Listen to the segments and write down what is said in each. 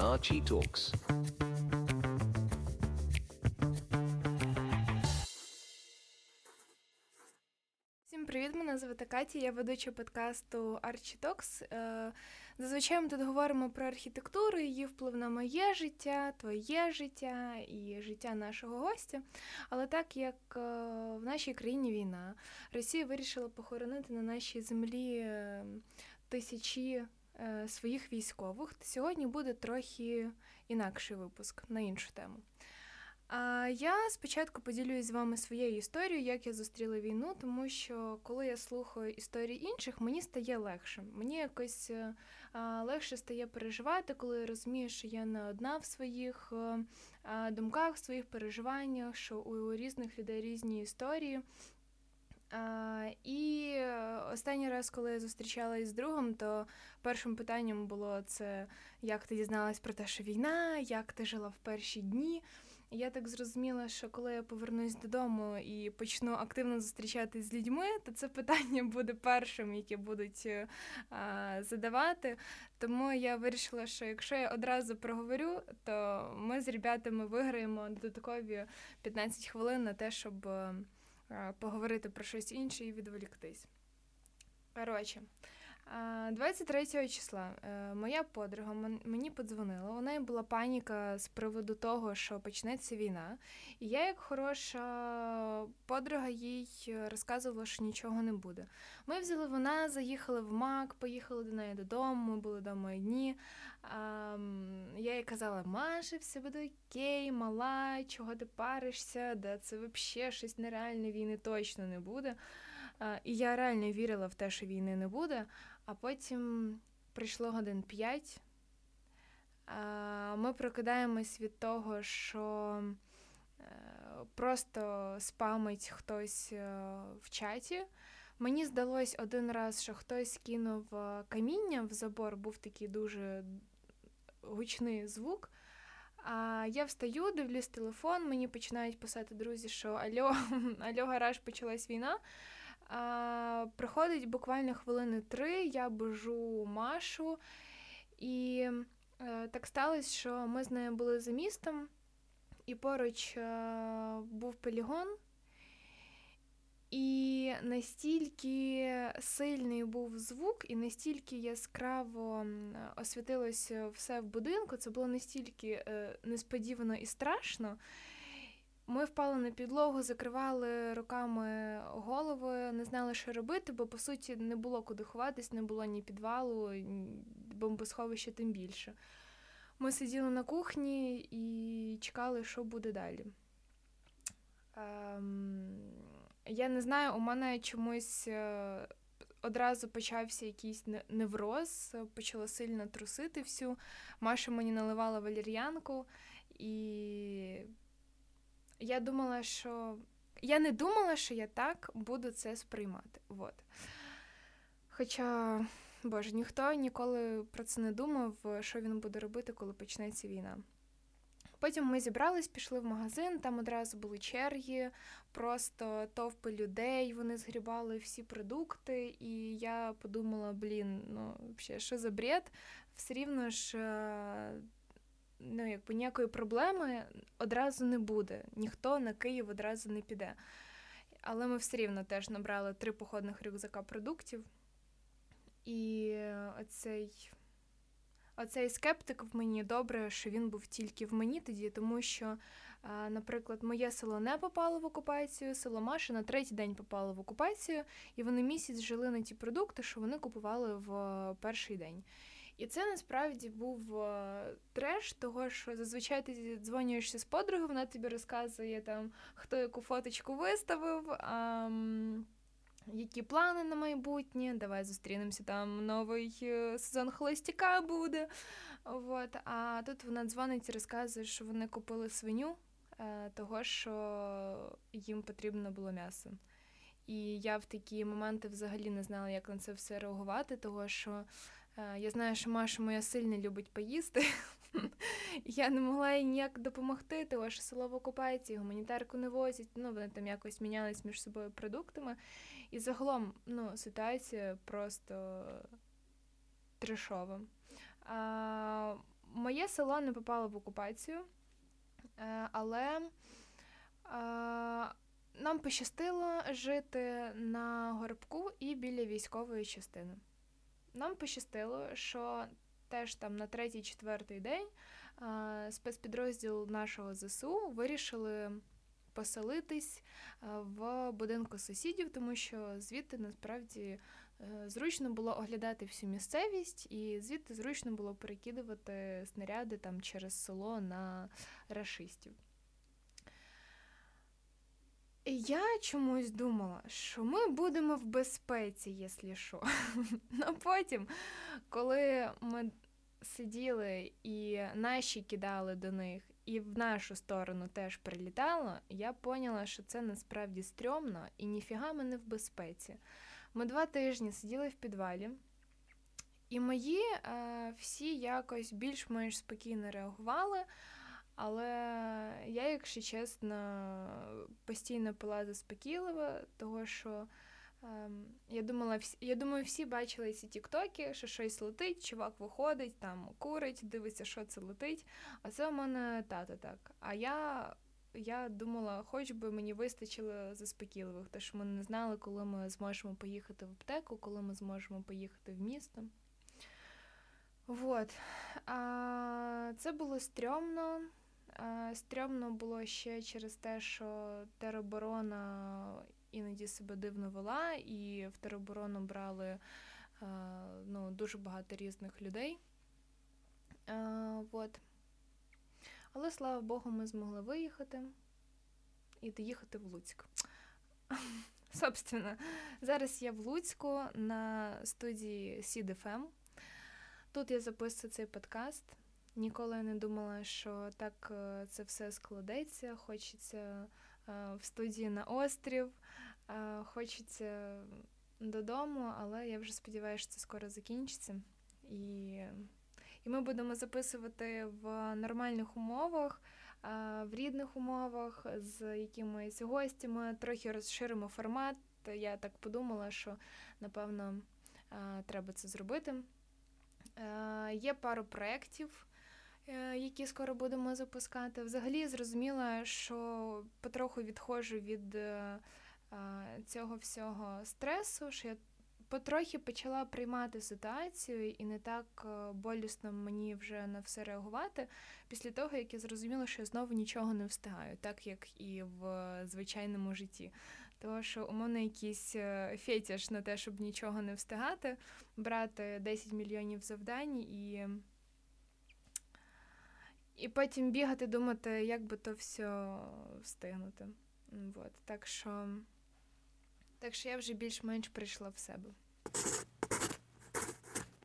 Architox. Всім привіт, мене звати Катя, я ведуча подкасту Architox. Зазвичай ми тут говоримо про архітектуру, її вплив на моє життя, твоє життя і життя нашого гостя. Але так як в нашій країні війна, Росія вирішила похоронити на нашій землі тисячі своїх військових, сьогодні буде трохи інакший випуск на іншу тему. А я спочатку поділюсь з вами своєю історією, як я зустріла війну, тому що коли я слухаю історії інших, мені стає легше. Мені якось легше стає переживати, коли я розумію, що я не одна в своїх думках, в своїх переживаннях, що у різних людей різні історії. І останній раз, коли я зустрічалася з другом, то першим питанням було це, як ти дізналась про те, що війна, як ти жила в перші дні. Я так зрозуміла, що коли я повернусь додому і почну активно зустрічатись з людьми, то це питання буде першим, яке будуть задавати. Тому я вирішила, що якщо я одразу проговорю, то ми з ребятами виграємо додаткові 15 хвилин на те, щоб поговорити про щось інше і відволіктись. Коротше, 23 числа моя подруга мені подзвонила, у неї була паніка з приводу того, що почнеться війна. І я, як хороша подруга, їй розказувала, що нічого не буде. Ми взяли вона, заїхали в МАК, поїхали до неї додому, були вдома одні. Я їй казала: Маша, все буде окей, мала, чого ти паришся, да це взагалі щось нереальне, війни точно не буде. І я реально вірила в те, що війни не буде, а потім прийшло 5:00. Ми прокидаємось від того, що просто спамить хтось в чаті. Мені здалось один раз, що хтось кинув каміння в забор, був такий дуже гучний звук. А я встаю, дивлюсь телефон, мені починають писати друзі, що алло, гараж, почалась війна. Приходить буквально хвилини 3, я бежу Машу, і так сталося, що ми з нею були за містом, і поруч був полігон, і настільки сильний був звук, і настільки яскраво освітилося все в будинку, це було настільки несподівано і страшно. Ми впали на підлогу, закривали руками голови, не знали, що робити, бо, по суті, не було куди ховатись, не було ні підвалу, ні бомбосховища тим більше. Ми сиділи на кухні і чекали, що буде далі. Я не знаю, у мене чомусь одразу почався якийсь невроз, почала сильно трусити всю. Маша мені наливала валер'янку і... Я не думала, що я так буду це сприймати. Вот. Хоча, боже, ніхто ніколи про це не думав, що він буде робити, коли почнеться війна. Потім ми зібрались, пішли в магазин, там одразу були черги, просто товпи людей, вони згрібали всі продукти, і я подумала, взагалі, що за бред? Все рівно ж... ніякої проблеми одразу не буде. Ніхто на Київ одразу не піде. Але ми все рівно теж набрали 3 походних рюкзака продуктів. І оцей скептик в мені, добре, що він був тільки в мені тоді, тому що, наприклад, моє село не попало в окупацію, село Маші на 3-й день попало в окупацію, і вони місяць жили на ті продукти, що вони купували в перший день. І це насправді був треш того, що зазвичай ти дзвонюєшся з подругою, вона тобі розказує, там, хто яку фоточку виставив, які плани на майбутнє, давай зустрінемося, там новий сезон «Холостяка» буде. Вот. А тут вона дзвонить і розказує, що вони купили свиню, того, що їм потрібно було м'ясо. І я в такі моменти взагалі не знала, як на це все реагувати, того, що я знаю, що Маша моя сильно любить поїсти, я не могла їй ніяк допомогти, тому що село в окупації, гуманітарку не возять, вони там якось мінялись між собою продуктами. І загалом, ситуація просто трешова. Моє село не попало в окупацію, але нам пощастило жити на горбку і біля військової частини. Нам пощастило, що теж там на 3-4 день спецпідрозділ нашого ЗСУ вирішили поселитись в будинку сусідів, тому що звідти насправді зручно було оглядати всю місцевість і звідти зручно було перекидувати снаряди там через село на рашистів. Я чомусь думала, що ми будемо в безпеці, якщо що. А потім, коли ми сиділи і наші кидали до них, і в нашу сторону теж прилітало, я поняла, що це насправді стрьомно і ніфіга ми не в безпеці. Ми 2 тижні сиділи в підвалі, і мої всі якось більш-менш спокійно реагували, але я, якщо чесно, постійно пила заспокійлива, того що я думаю, всі бачили ці тіктоки, що щось летить, чувак виходить, там курить, дивиться, що це летить. А це у мене тато так. А я думала, хоч би мені вистачило заспокійливих, тому що ми не знали, коли ми зможемо поїхати в аптеку, коли ми зможемо поїхати в місто. Вот. Це було стрьомно. Стрьомно було ще через те, що тероборона іноді себе дивно вела, і в тероборону брали дуже багато різних людей. Вот. Але, слава Богу, ми змогли виїхати і доїхати в Луцьк. Собственно, зараз я в Луцьку на студії CDFM. Тут я записую цей подкаст. Ніколи не думала, що так це все складеться. Хочеться в студії на острів, хочеться додому, але я вже сподіваюся, що це скоро закінчиться. І ми будемо записувати в нормальних умовах, в рідних умовах, з якимись гостями, трохи розширимо формат. Я так подумала, що, напевно, треба це зробити. Є пару проєктів, які скоро будемо запускати. Взагалі, зрозуміла, що потроху відходжу від цього всього стресу, що я потрохи почала приймати ситуацію і не так болісно мені вже на все реагувати, після того, як я зрозуміла, що я знову нічого не встигаю, так як і в звичайному житті. Тому що у мене якийсь фетіш на те, щоб нічого не встигати, брати 10 мільйонів завдань і потім бігати, думати, як би то все встигнути. Вот. Так що я вже більш-менш прийшла в себе.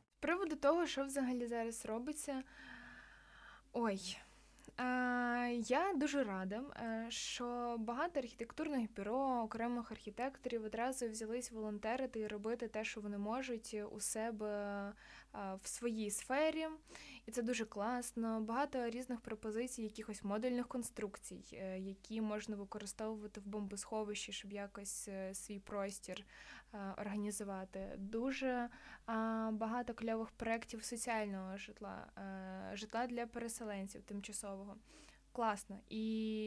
З приводу того, що взагалі зараз робиться, я дуже рада, що багато архітектурних бюро, окремих архітекторів одразу взялись волонтерити і робити те, що вони можуть у себе в своїй сфері. І це дуже класно. Багато різних пропозицій, якихось модульних конструкцій, які можна використовувати в бомбосховищі, щоб якось свій простір організувати. Дуже багато кльових проєктів соціального житла, житла для переселенців тимчасового. Класно. І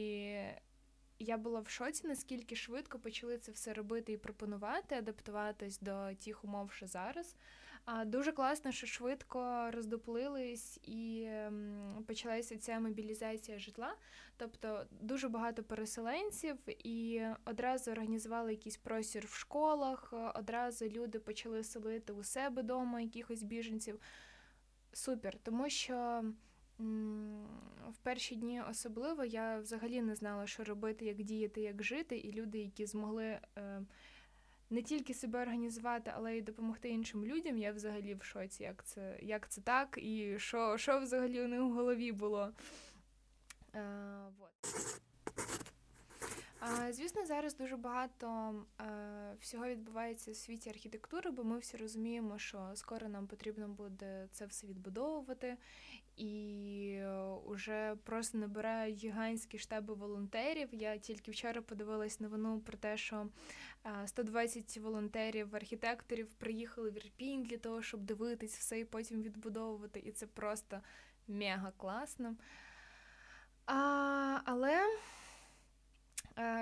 я була в шоці, наскільки швидко почали це все робити і пропонувати, адаптуватись до тих умов, що зараз. Дуже класно, що швидко роздуплились і почалася ця мобілізація житла. Тобто дуже багато переселенців і одразу організували якийсь простір в школах, одразу люди почали селити у себе дома якихось біженців. Супер, тому що в перші дні особливо я взагалі не знала, що робити, як діяти, як жити, і люди, які змогли не тільки себе організувати, але й допомогти іншим людям, я взагалі в шоці, як це так, і що взагалі у них в голові було. Звісно, зараз дуже багато всього відбувається в світі архітектури, бо ми всі розуміємо, що скоро нам потрібно буде це все відбудовувати, і вже просто набирають гігантські штаби волонтерів. Я тільки вчора подивилась новину про те, що 120 волонтерів-архітекторів приїхали в Ірпінь для того, щоб дивитись все і потім відбудовувати. І це просто мега класно. Але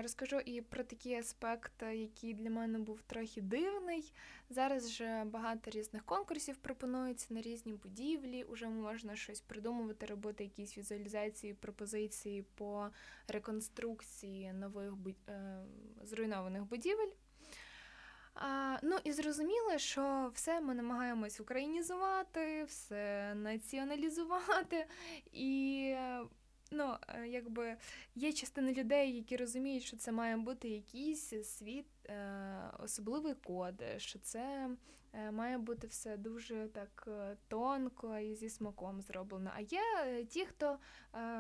розкажу і про такий аспект, який для мене був трохи дивний. Зараз же багато різних конкурсів пропонується на різні будівлі, уже можна щось придумувати, робити якісь візуалізації, пропозиції по реконструкції нових зруйнованих будівель. Ну і зрозуміло, що все ми намагаємось українізувати, все націоналізувати і... Ну, якби є частина людей, які розуміють, що це має бути якийсь світ, особливий код, що це має бути все дуже так тонко і зі смаком зроблено. А є ті, хто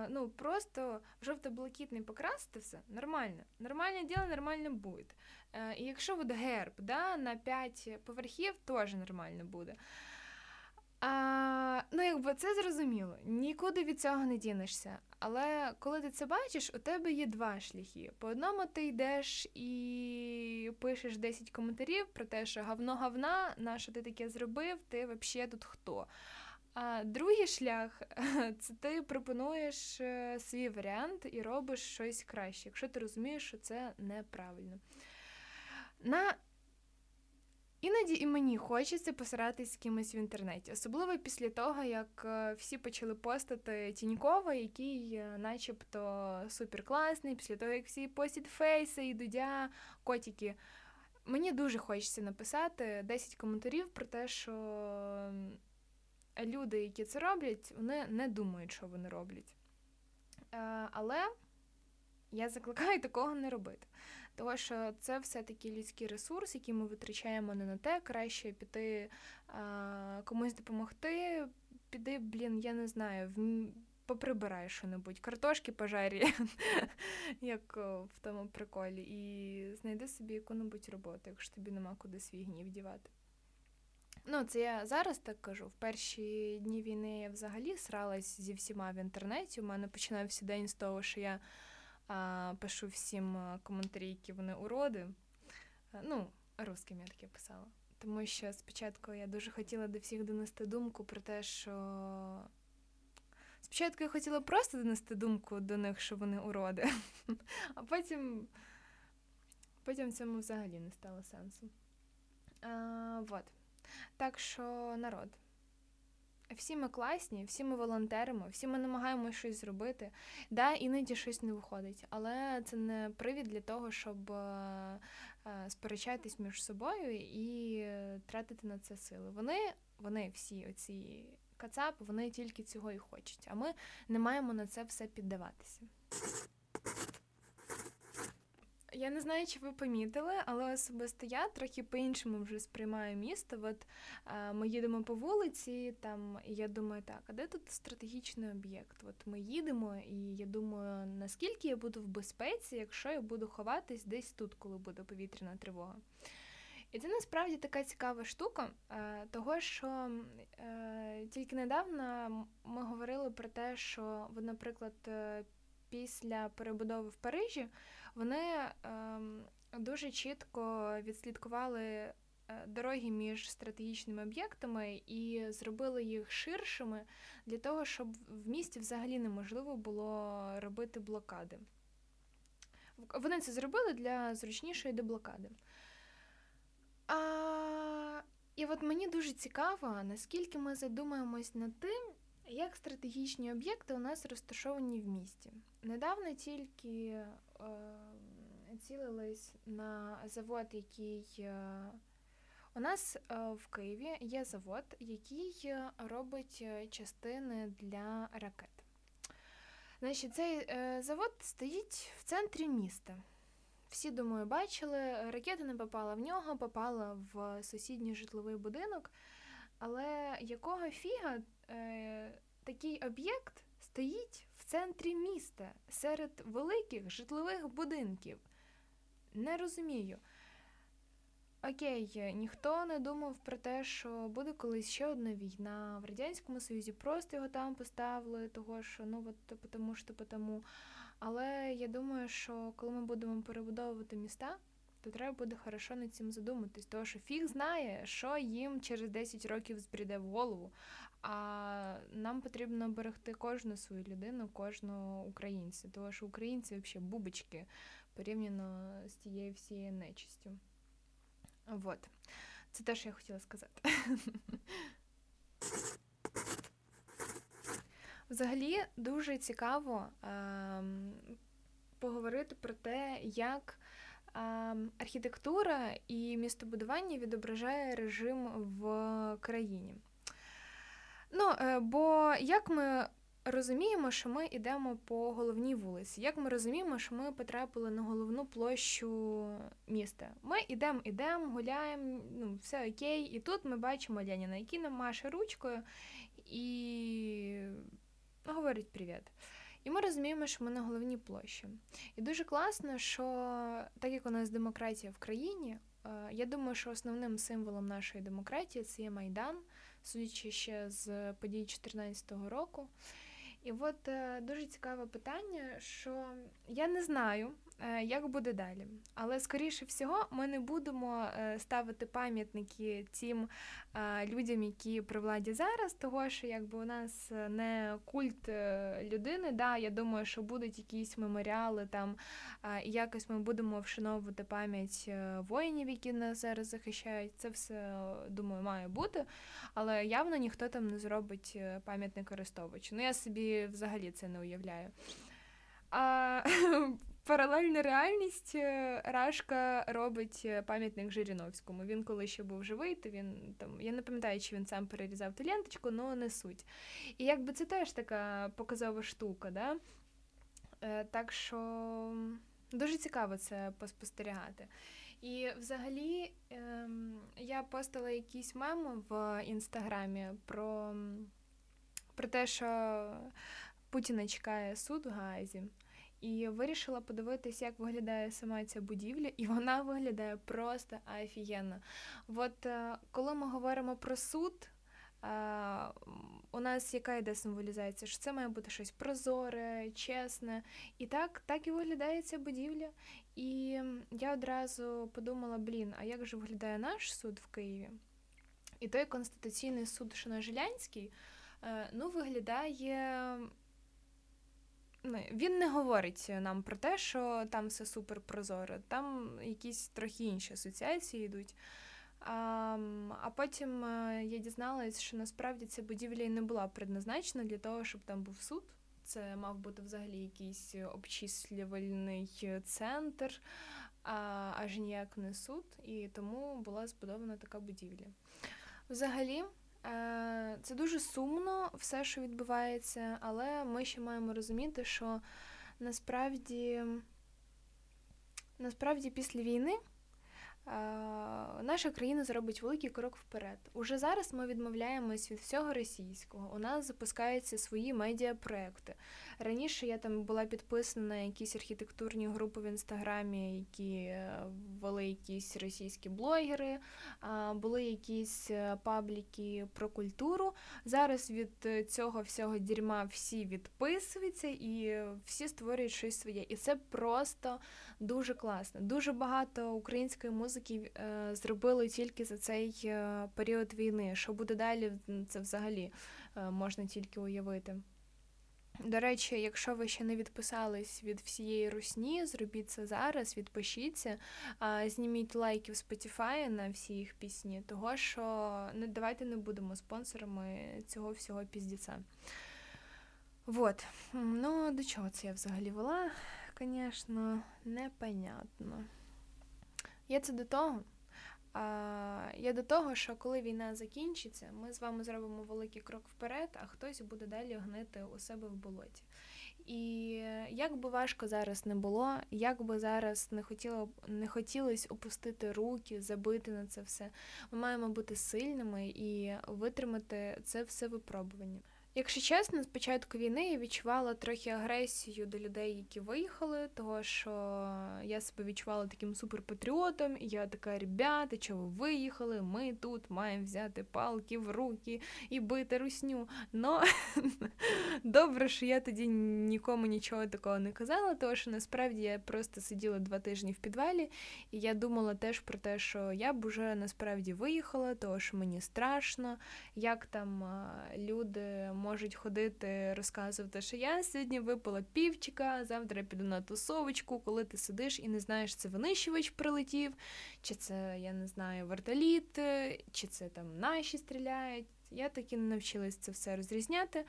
ну, просто жовто-блакитний покрасити все, нормально. Нормальне діло, нормально буде. І якщо буде герб, да, на 5 поверхів, теж нормально буде. Ну, якби це зрозуміло, нікуди від цього не дінешся. Але коли ти це бачиш, у тебе є два шляхи. По одному ти йдеш і пишеш 10 коментарів про те, що гавно-гавна, на що ти таке зробив, ти взагалі тут хто. А другий шлях – це ти пропонуєш свій варіант і робиш щось краще, якщо ти розумієш, що це неправильно. Іноді і мені хочеться посиратись з кимось в інтернеті, особливо після того, як всі почали постати Тінькова, який начебто суперкласний, після того, як всі постять Фейса і Дудя, котики. Мені дуже хочеться написати 10 коментарів про те, що люди, які це роблять, вони не думають, що вони роблять. Але я закликаю такого не робити. Тому що це все-таки людський ресурс, який ми витрачаємо не на те, краще піти комусь допомогти, піди, я не знаю, поприбирай що-небудь, картошки пожарі, як в тому приколі, і знайди собі яку-небудь роботу, якщо тобі нема куди свій гнів дівати. Ну, це я зараз так кажу. В перші дні війни я взагалі сралась зі всіма в інтернеті, у мене починався день з того, що я пишу всім коментарі, які вони уроди. Ну, русским я таке писала. Тому що спочатку я дуже хотіла до всіх донести думку про те, що... Спочатку я хотіла просто донести думку до них, що вони уроди. А потім цьому взагалі не стало сенсу. Вот. Так що, народ. Всі ми класні, всі ми волонтеримо, всі ми намагаємося щось зробити. Да, іноді щось не виходить, але це не привід для того, щоб сперечатись між собою і тратити на це сили. Вони всі оці кацапи, вони тільки цього і хочуть, а ми не маємо на це все піддаватися. Я не знаю, чи ви помітили, але особисто я трохи по-іншому вже сприймаю місто. От ми їдемо по вулиці, там, і я думаю, так, а де тут стратегічний об'єкт? От ми їдемо, і я думаю, наскільки я буду в безпеці, якщо я буду ховатись десь тут, коли буде повітряна тривога. І це насправді така цікава штука, того, що тільки недавно ми говорили про те, що, наприклад, після перебудови в Парижі вони дуже чітко відслідкували дороги між стратегічними об'єктами і зробили їх ширшими для того, щоб в місті взагалі неможливо було робити блокади. Вони це зробили для зручнішої деблокади. І от мені дуже цікаво, наскільки ми задумаємось над тим, як стратегічні об'єкти у нас розташовані в місті. Недавно тільки цілились на завод, який... У нас в Києві є завод, який робить частини для ракет. Значить, цей завод стоїть в центрі міста. Всі, думаю, бачили, ракета не попала в нього, попала в сусідній житловий будинок. Але якого фіга такий об'єкт стоїть в центрі міста, серед великих житлових будинків? Не розумію. Окей, ніхто не думав про те, що буде колись ще одна війна. В Радянському Союзі просто його там поставили, того, що тому. Але я думаю, що коли ми будемо перебудовувати міста, то треба буде хорошо над цим задуматись, тому що фіг знає, що їм через 10 років збріде в голову, а нам потрібно берегти кожну свою людину, кожного українця, тому що українці взагалі бубочки порівняно з тією всією нечистю. Вот. Це те, що я хотіла сказати. Взагалі, дуже цікаво поговорити про те, як архітектура і містобудування відображає режим в країні. Бо як ми розуміємо, що ми йдемо по головній вулиці, як ми розуміємо, що ми потрапили на головну площу міста. Ми йдемо, гуляємо, все окей, і тут ми бачимо Леніна, який нам маше ручкою і говорить «привіт». І ми розуміємо, що ми на головній площі. І дуже класно, що так як у нас демократія в країні, я думаю, що основним символом нашої демократії це є Майдан, судячи ще з подій 2014 року. І от дуже цікаве питання, що я не знаю, як буде далі. Але, скоріше всього, ми не будемо ставити пам'ятники тим людям, які при владі зараз, того, що якби у нас не культ людини. Да, я думаю, що будуть якісь меморіали там, і якось ми будемо вшановувати пам'ять воїнів, які нас зараз захищають. Це все, думаю, має бути, але явно ніхто там не зробить пам'ятник Арестовичу. Я собі взагалі це не уявляю. Паралельна реальність, Рашка робить пам'ятник Жириновському. Він коли ще був живий, то він там, я не пам'ятаю, чи він сам перерізав ту ленточку, але не суть. І якби це теж така показова штука, да? Так що дуже цікаво це поспостерігати. І взагалі я постила якийсь мем в Інстаграмі про те, що Путіна чекає суд в Гаазі. І вирішила подивитися, як виглядає сама ця будівля, і вона виглядає просто офігенно. От коли ми говоримо про суд, у нас яка йде символізація, що це має бути щось прозоре, чесне. І так і виглядає ця будівля. І я одразу подумала, а як же виглядає наш суд в Києві? І той Конституційний суд, що на Жилянській, виглядає... Він не говорить нам про те, що там все супер прозоро, там якісь трохи інші асоціації йдуть. А потім я дізналась, що насправді ця будівля і не була предназначена для того, щоб там був суд. Це мав бути взагалі якийсь обчислювальний центр, аж ніяк не суд, і тому була збудована така будівля. Взагалі, це дуже сумно, все, що відбувається, але ми ще маємо розуміти, що насправді після війни наша країна зробить великий крок вперед. Уже зараз ми відмовляємось від всього російського. У нас запускаються свої медіапроекти. Раніше я там була підписана на якісь архітектурні групи в Інстаграмі, які вели якісь російські блогери, були якісь пабліки про культуру. Зараз від цього всього дерьма всі відписуються і всі створюють щось своє. І це просто дуже класно. Дуже багато української музики зробили тільки за цей період війни. Що буде далі, це взагалі можна тільки уявити. До речі, якщо ви ще не відписались від всієї русні, зробіть це зараз, відпишіться, зніміть лайки в Spotify на всі їх пісні, того, що давайте не будемо спонсорами цього всього піздіця. Вот. До чого це я взагалі вела, звісно, непонятно. Я до того, що коли війна закінчиться, ми з вами зробимо великий крок вперед, а хтось буде далі гнити у себе в болоті. І як би важко зараз не було, як би зараз не хотілося опустити руки, забити на це все, ми маємо бути сильними і витримати це все випробування. Якщо чесно, з початку війни я відчувала трохи агресію до людей, які виїхали, того, що я себе відчувала таким суперпатріотом, і я така: ребята, чого ви виїхали, ми тут маємо взяти палки в руки і бити русню. Но добре, що я тоді нікому нічого такого не казала, тому що насправді я просто сиділа 2 тижні в підвалі, і я думала теж про те, що я б уже насправді виїхала, тому що мені страшно, як там люди можуть ходити, розказувати, що я сьогодні випила півчика, завтра я піду на тусовочку, коли ти сидиш і не знаєш, це винищувач прилетів, чи це, я не знаю, вертоліт, чи це там наші стріляють. Я таки не навчилась це все розрізняти,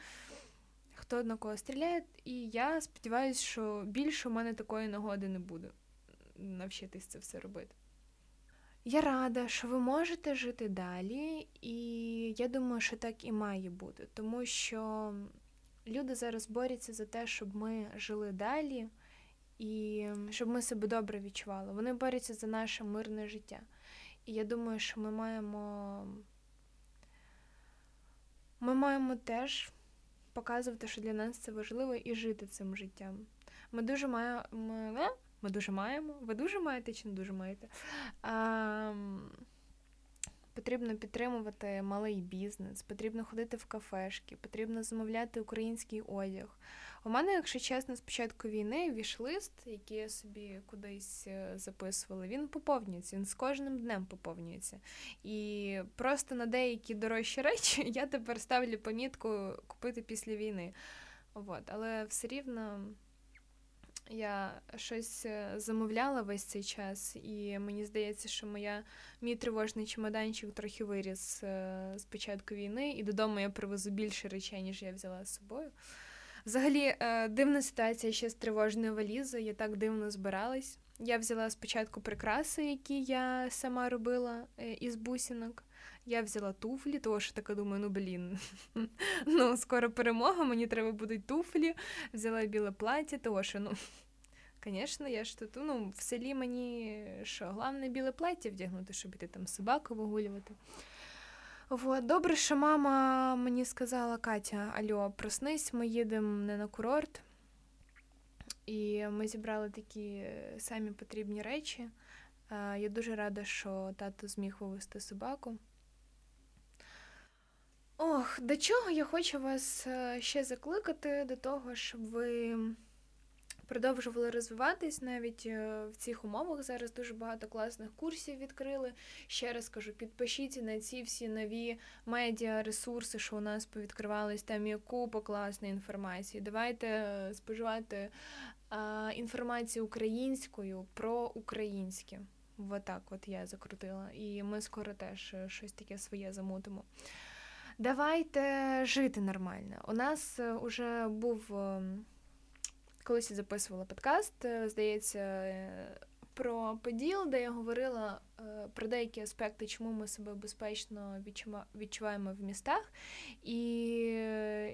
хто на кого стріляє, і я сподіваюся, що більше у мене такої нагоди не буде навчитись це все робити. Я рада, що ви можете жити далі, і я думаю, що так і має бути, тому що люди зараз борються за те, щоб ми жили далі і щоб ми себе добре відчували. Вони борються за наше мирне життя. І я думаю, що ми маємо теж показувати, що для нас це важливо, і жити цим життям. Ви дуже маєте чи не дуже маєте? Потрібно підтримувати малий бізнес, потрібно ходити в кафешки, потрібно замовляти український одяг. У мене, якщо чесно, з початку війни віш-лист, який я собі кудись записувала, він поповнюється, він з кожним днем поповнюється. І просто на деякі дорожчі речі я тепер ставлю помітку «купити після війни». Але все рівно... Я щось замовляла весь цей час, і мені здається, що мій тривожний чемоданчик трохи виріс з початку війни, і додому я привезу більше речей, ніж я взяла з собою. Взагалі, дивна ситуація ще з тривожною валізою, я так дивно збиралась. Я взяла спочатку прикраси, які я сама робила із бусинок. Я взяла туфлі, тому що така думаю, скоро перемога, мені треба будуть туфлі. Взяла біле плаття, тому що, звісно, я ж тут, в селі мені що, головне біле плаття вдягнути, щоб іти там собаку вигулювати. Добре, що мама мені сказала: Катя, алло, проснись, ми їдемо не на курорт. І ми зібрали такі самі потрібні речі. Я дуже рада, що тато зміг вивезти собаку. До чого я хочу вас ще закликати? До того, щоб ви продовжували розвиватись навіть в цих умовах. Зараз дуже багато класних курсів відкрили. Ще раз кажу, підпишіться на ці всі нові медіаресурси, що у нас повідкривались. Там є купа класної інформації. Давайте споживати інформацію українською про українське. Так я закрутила. І ми скоро теж щось таке своє замутимо. Давайте жити нормально. У нас уже був... Колись я записувала подкаст, здається, про Поділ, де я говорила про деякі аспекти, чому ми себе безпечно відчуваємо в містах. І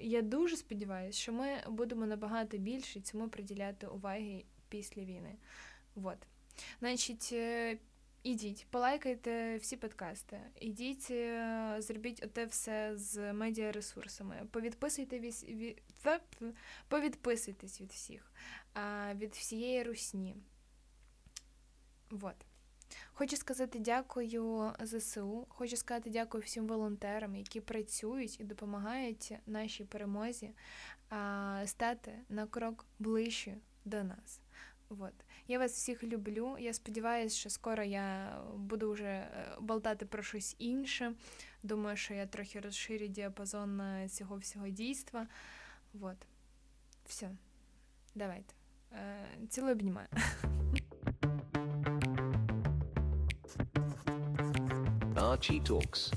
я дуже сподіваюся, що ми будемо набагато більше цьому приділяти уваги після війни. Значить, ідіть, полайкайте всі подкасти, ідіть, зробіть оте все з медіаресурсами, повідписуйтесь від всіх, від всієї русні. Хочу сказати дякую ЗСУ, хочу сказати дякую всім волонтерам, які працюють і допомагають нашій перемозі стати на крок ближче до нас. Я вас всіх люблю, я сподіваюся, що скоро я буду вже болтати про щось інше. Думаю, що я трохи розширю діапазон цього всього дійства. Все, давайте. Цілую, обнімаю. Architox.